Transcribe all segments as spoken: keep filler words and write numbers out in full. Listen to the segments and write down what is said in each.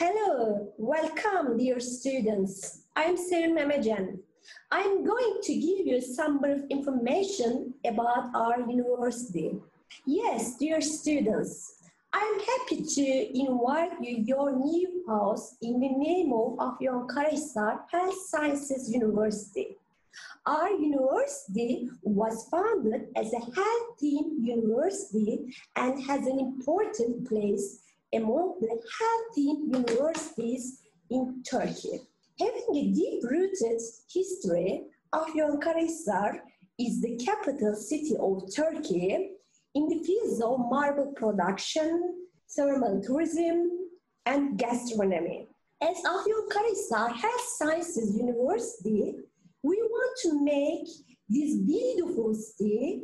Hello, welcome dear students. I'm Seri Memecen. I'm going to give you some brief information about our university. Yes, dear students, I'm happy to invite you to your new house in the name of Afyonkarahisar Health Sciences University. Our university was founded as a health team university and has an important place among the health team universities in Turkey. Having a deep-rooted history, Afyonkarahisar is the capital city of Turkey in the fields of marble production, thermal tourism, and gastronomy. As Afyonkarahisar Health Sciences University, we want to make this beautiful city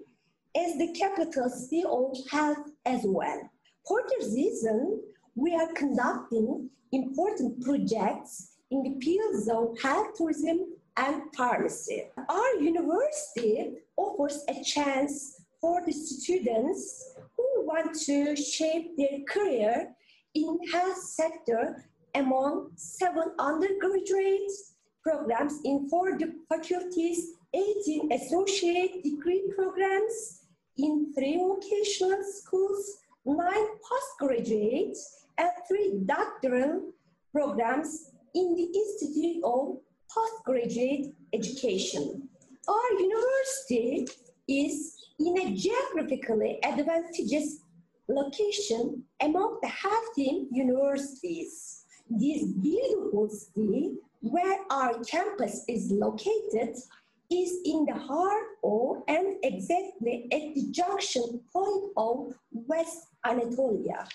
as the capital city of health as well. For this reason, we are conducting important projects in the fields of health tourism and pharmacy. Our university offers a chance for the students who want to shape their career in health sector among seven undergraduate programs in four faculties, eighteen associate degree programs in three vocational schools, nine postgraduate and three doctoral programs in the Institute of Postgraduate Education. Our university is in a geographically advantageous location among the health team universities. This beautiful city, where our campus is located, is in the heart of and exactly at the junction point of West Anatolia.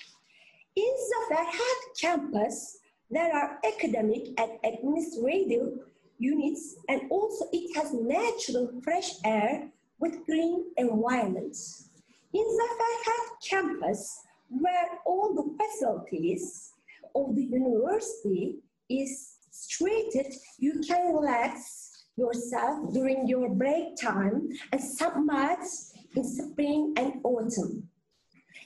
In Zafer Health Campus, there are academic and administrative units, and also it has natural fresh air with green environments. In Zafer Health Campus, where all the facilities of the university is situated, you can relax yourself during your break time and some months in spring and autumn.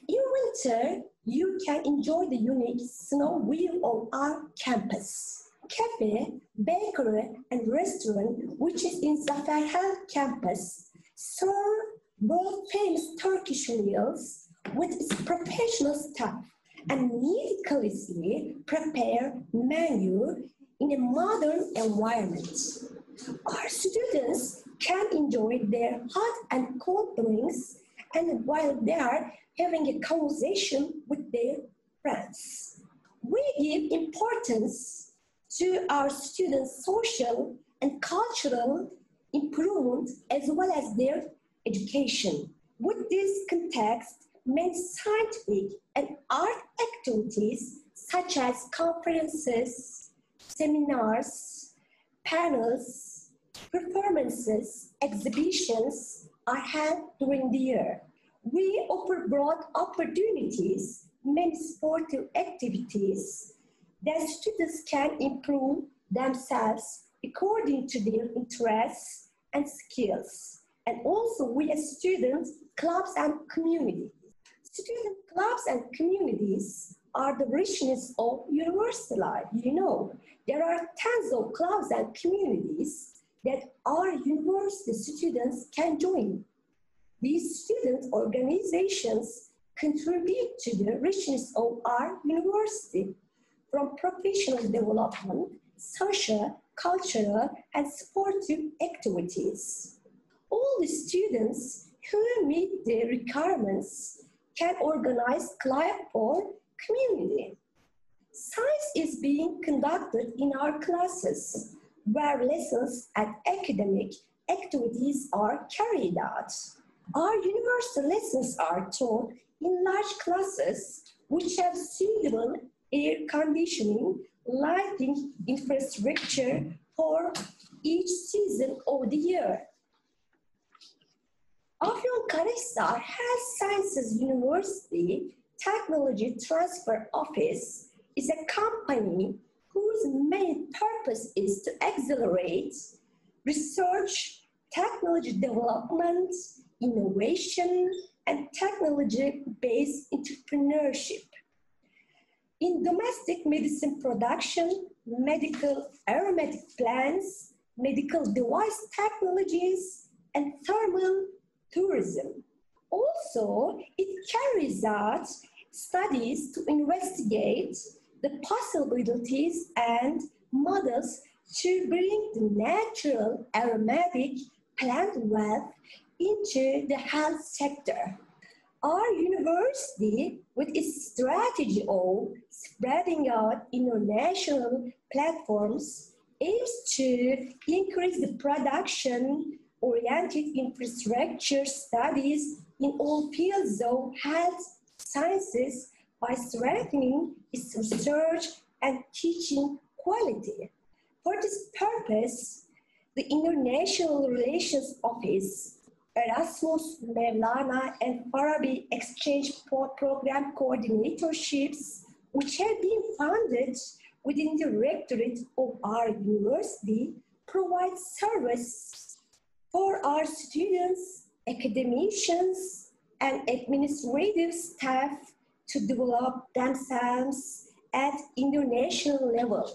In winter, you can enjoy the unique snow view of our campus. Cafe, bakery, and restaurant, which is in Zafer Health Campus, serve world-famous Turkish meals with its professional staff and meticulously prepare menu in a modern environment. Our students can enjoy their hot and cold drinks, and while they are having a conversation with their friends. We give importance to our students' social and cultural improvement as well as their education. With this context, many scientific and art activities such as conferences, seminars, panels, performances, exhibitions are held during the year. We offer broad opportunities, many sportive activities that students can improve themselves according to their interests and skills. And also we have student clubs and communities. Student clubs and communities are the richness of university life. You know, there are tons of clubs and communities that our university students can join. These student organizations contribute to the richness of our university, from professional development, social, cultural, and sportive activities. All the students who meet the requirements can organize club or community. Science is being conducted in our classes, where lessons and academic activities are carried out. Our university lessons are taught in large classes which have suitable air conditioning, lighting infrastructure for each season of the year. Afyonkarahisar Health Sciences University Technology Transfer Office is a company whose main purpose is to accelerate research, technology development, innovation, and technology-based entrepreneurship. in domestic medicine production, medical aromatic plants, medical device technologies, and thermal tourism. Also, it carries out studies to investigate the possibilities and models to bring the natural aromatic plant wealth into the health sector. Our university, with its strategy of spreading out international platforms, aims to increase the production-oriented infrastructure studies in all fields of health sciences by strengthening its research and teaching quality. For this purpose, the International Relations Office, Erasmus, Mevlana, and Farabi Exchange Program Coordinatorships, which have been funded within the rectorate of our university, provide service for our students, academicians, and administrative staff to develop themselves at international level.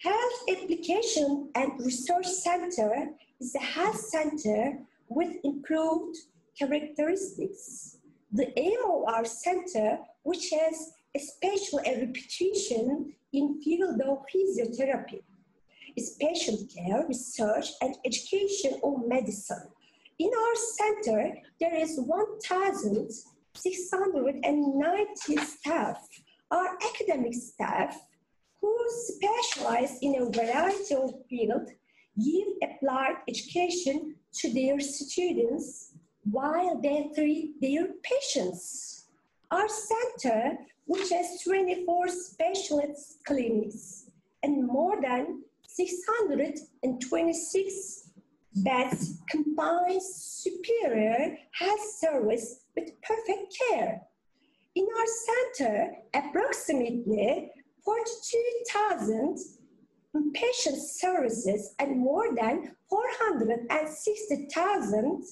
Health Application and Research Center is a health center with improved characteristics. The aim of our center, which has especially a reputation in field of physiotherapy, special care, research, and education of medicine. In our center, there is one thousand six hundred ninety staff. Our academic staff, who specialize in a variety of fields, give applied education to their students while they treat their patients. Our center, which has twenty-four specialist clinics and more than six hundred twenty-six beds, combines superior health service with perfect care. In our center, approximately forty-two thousand patient services and more than four hundred sixty thousand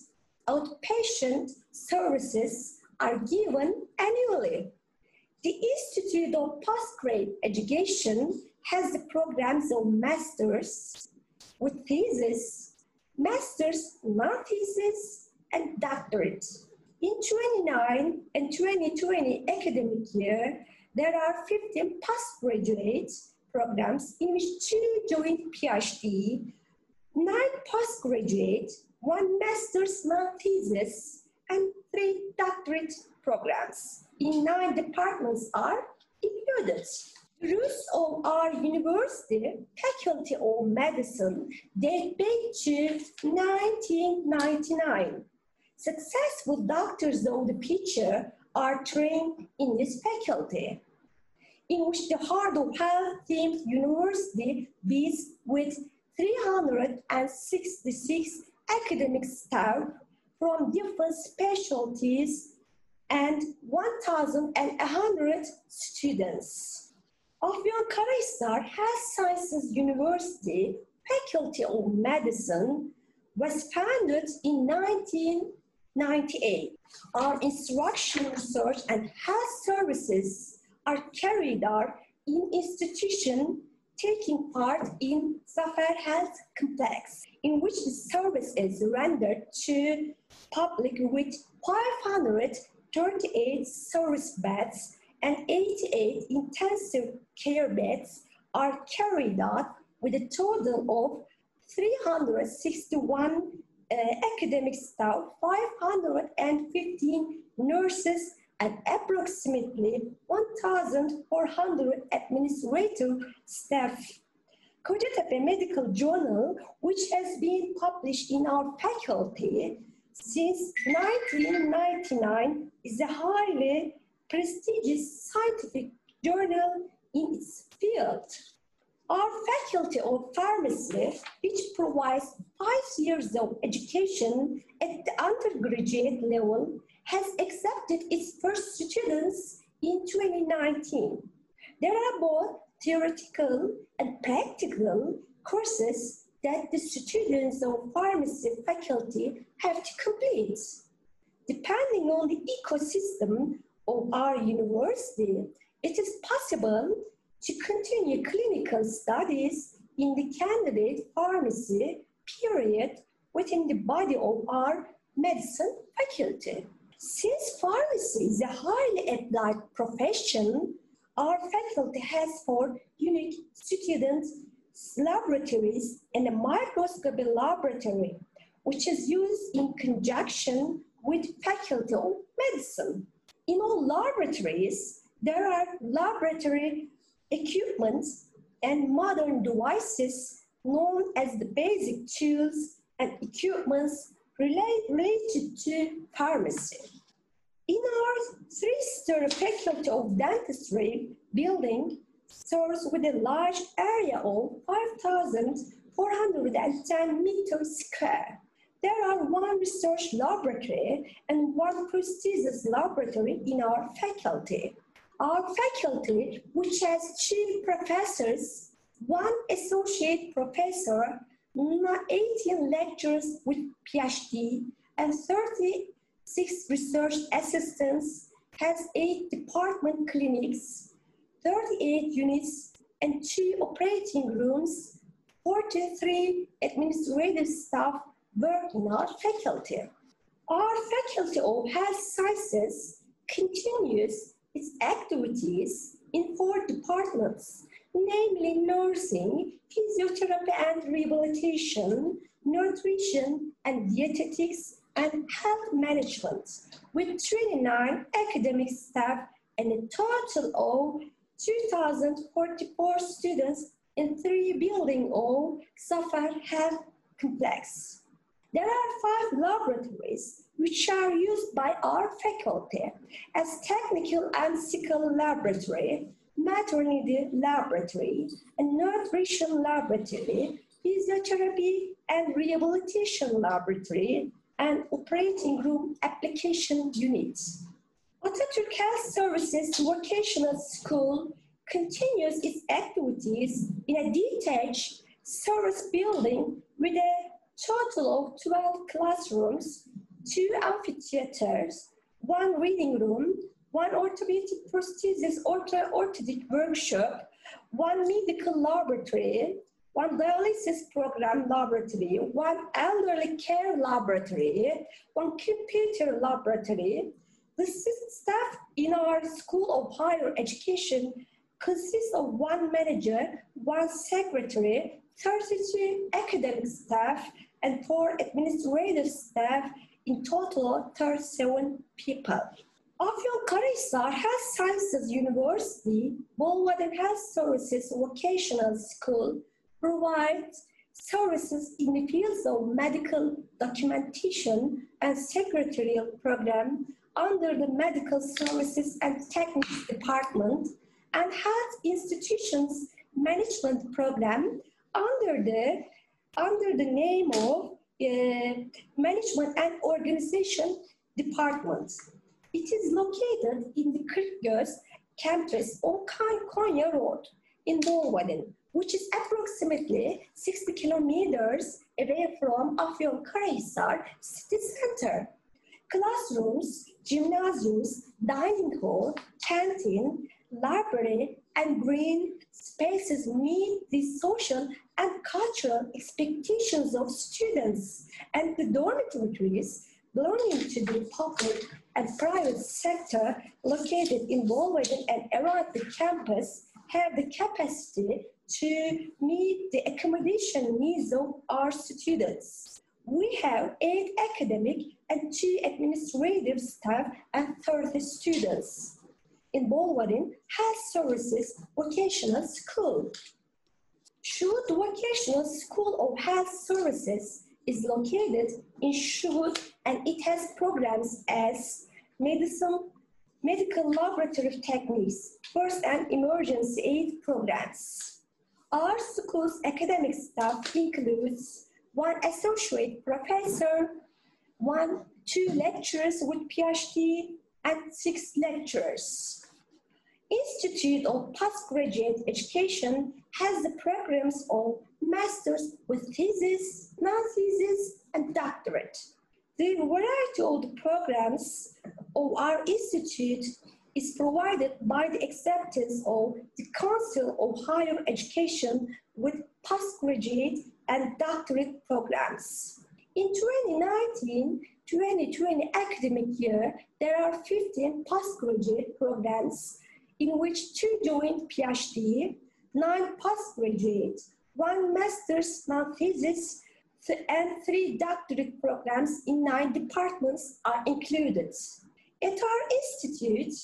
outpatient services are given annually. The Institute of Postgrad Education has the programs of masters with thesis, masters, non-thesis, and doctorate. In twenty nineteen and twenty twenty academic year, there are fifteen postgraduate programs in which two joint PhD, nine postgraduate, one master's non-thesis, and three doctorate programs in nine departments are included. The roots of our university, Faculty of Medicine, date back to nineteen ninety-nine. Successful doctors of the future are trained in this faculty, in which the Heart of Health themed university beats with three hundred sixty-six academic staff from different specialties and one thousand one hundred students. Afyonkarahisar Health Sciences University, Faculty of Medicine, was founded in nineteen ninety-eight. Our instruction, research, and health services are carried out in institution taking part in Zafer Health Complex, in which the service is rendered to public with five hundred thirty-eight service beds and eighty-eight intensive care beds are carried out with a total of three hundred sixty-one uh, academic staff, five hundred fifteen nurses, and approximately one thousand four hundred administrative staff. Kocatepe Medical Journal, which has been published in our faculty since nineteen ninety-nine, is a highly prestigious scientific journal in its field. Our Faculty of Pharmacy, which provides five years of education at the undergraduate level, has accepted its first students in twenty nineteen. There are both theoretical and practical courses that the students of pharmacy faculty have to complete. Depending on the ecosystem of our university, it is possible to continue clinical studies in the candidate pharmacy period within the body of our medicine faculty. Since pharmacy is a highly applied profession, our faculty has four unique student laboratories and a microscopy laboratory, which is used in conjunction with faculty of medicine. In all laboratories, there are laboratory equipment and modern devices known as the basic tools and equipments related to pharmacy. In our three-story faculty of dentistry building serves with a large area of five thousand four hundred ten meters square. There are one research laboratory and one prosthesis laboratory in our faculty. Our faculty, which has two professors, one associate professor, eighteen lecturers with PhD, and thirty-six research assistants, has eight department clinics, thirty-eight units, and two operating rooms. Forty-three administrative staff work in our faculty. Our Faculty of Health Sciences continues its activities in four departments, namely nursing, physiotherapy and rehabilitation, nutrition and dietetics, and health management, with twenty-nine academic staff and a total of two thousand forty-four students in three buildings of Safar Health Complex. There are five laboratories which are used by our faculty as technical and skill laboratory, maternity laboratory, and nutrition laboratory, physiotherapy and rehabilitation laboratory, and operating room application units. Atatürk Health Services Vocational School continues its activities in a detached service building with a total of twelve classrooms, two amphitheaters, one reading room, one orthopedic prosthesis ortho-orthopedic workshop, one medical laboratory, one dialysis program laboratory, one elderly care laboratory, one computer laboratory. The staff in our School of Higher Education consists of one manager, one secretary, thirty-two academic staff, and four administrative staff, in total thirty-seven people. Afyonkarahisar Health Sciences University, Bolvadin Health Services Vocational School provides services in the fields of medical documentation and secretarial program under the Medical Services and Techniques Department, and Health Institutions Management Program under the, under the name of uh, Management and Organization Department. It is located in the Kırkgöz campus on Konya Road in Bolvadin, which is approximately sixty kilometers away from Afyonkarahisar city center. Classrooms, gymnasiums, dining hall, canteen, library, and green spaces meet the social and cultural expectations of students, and the dormitories belonging to the public and private sector located in Bolvadin and around the campus have the capacity to meet the accommodation needs of our students. We have eight academic and two administrative staff and thirty students in Bolvadin Health Services Vocational School. Şuhut Vocational School of Health Services is located in Şuhut, and it has programs as medicine, medical laboratory techniques, first and emergency aid programs. Our school's academic staff includes one associate professor, one, two lecturers with PhD, and six lecturers. Institute of Postgraduate Education has the programs of masters with thesis, non-thesis, and doctorate. The variety of the programs of our institute is provided by the acceptance of the Council of Higher Education with postgraduate and doctorate programs. In twenty nineteen twenty twenty academic year, there are fifteen postgraduate programs in which two joint PhD, nine postgraduate, one master's non-thesis, and three doctorate programs in nine departments are included. At our institute,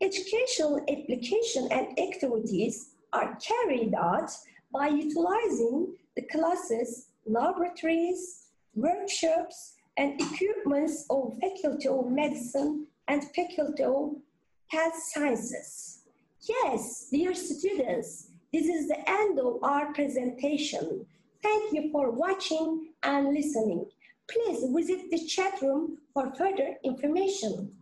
educational application and activities are carried out by utilizing the classes, laboratories, workshops, and equipments of Faculty of Medicine and Faculty of Health Sciences. Yes, dear students, this is the end of our presentation. Thank you for watching and listening. Please visit the chat room for further information.